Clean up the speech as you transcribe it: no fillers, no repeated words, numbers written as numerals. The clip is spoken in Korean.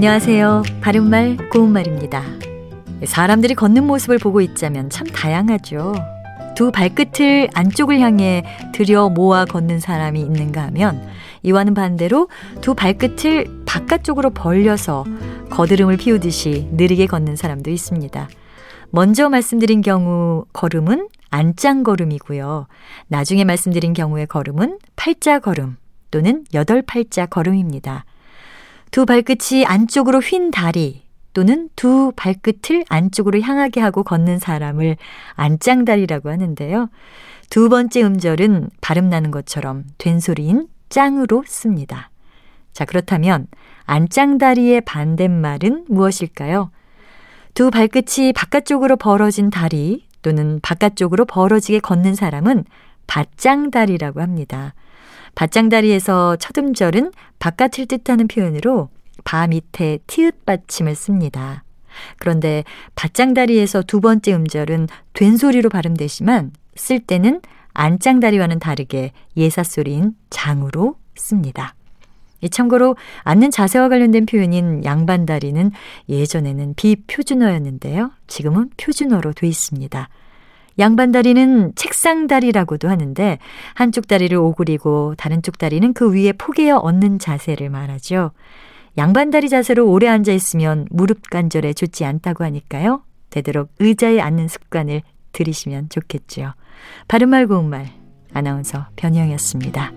안녕하세요. 바른 말 고운 말입니다. 사람들이 걷는 모습을 보고 있자면 참 다양하죠. 두 발끝을 안쪽을 향해 들여 모아 걷는 사람이 있는가 하면 이와는 반대로 두 발끝을 바깥쪽으로 벌려서 거드름을 피우듯이 느리게 걷는 사람도 있습니다. 먼저 말씀드린 경우 걸음은 안짱걸음이고요. 나중에 말씀드린 경우의 걸음은 팔자걸음 또는 여덟팔자걸음입니다. 두 발끝이 안쪽으로 휜 다리 또는 두 발끝을 안쪽으로 향하게 하고 걷는 사람을 안짱다리라고 하는데요. 두 번째 음절은 발음나는 것처럼 된소리인 짱으로 씁니다. 자, 그렇다면 안짱다리의 반대말은 무엇일까요? 두 발끝이 바깥쪽으로 벌어진 다리 또는 바깥쪽으로 벌어지게 걷는 사람은 바짱다리라고 합니다. 바짱다리에서 첫 음절은 바깥을 뜻하는 표현으로 바 밑에 티읕 받침을 씁니다. 그런데 바짱다리에서 두 번째 음절은 된소리로 발음되지만 쓸 때는 안짱다리와는 다르게 예사소리인 장으로 씁니다. 참고로 앉는 자세와 관련된 표현인 양반다리는 예전에는 비표준어였는데요. 지금은 표준어로 돼 있습니다. 양반다리는 책상다리라고도 하는데 한쪽 다리를 오그리고 다른 쪽 다리는 그 위에 포개어 얹는 자세를 말하죠. 양반다리 자세로 오래 앉아 있으면 무릎 관절에 좋지 않다고 하니까요. 되도록 의자에 앉는 습관을 들이시면 좋겠죠. 바른 말 고운 말 아나운서 변희영이었습니다.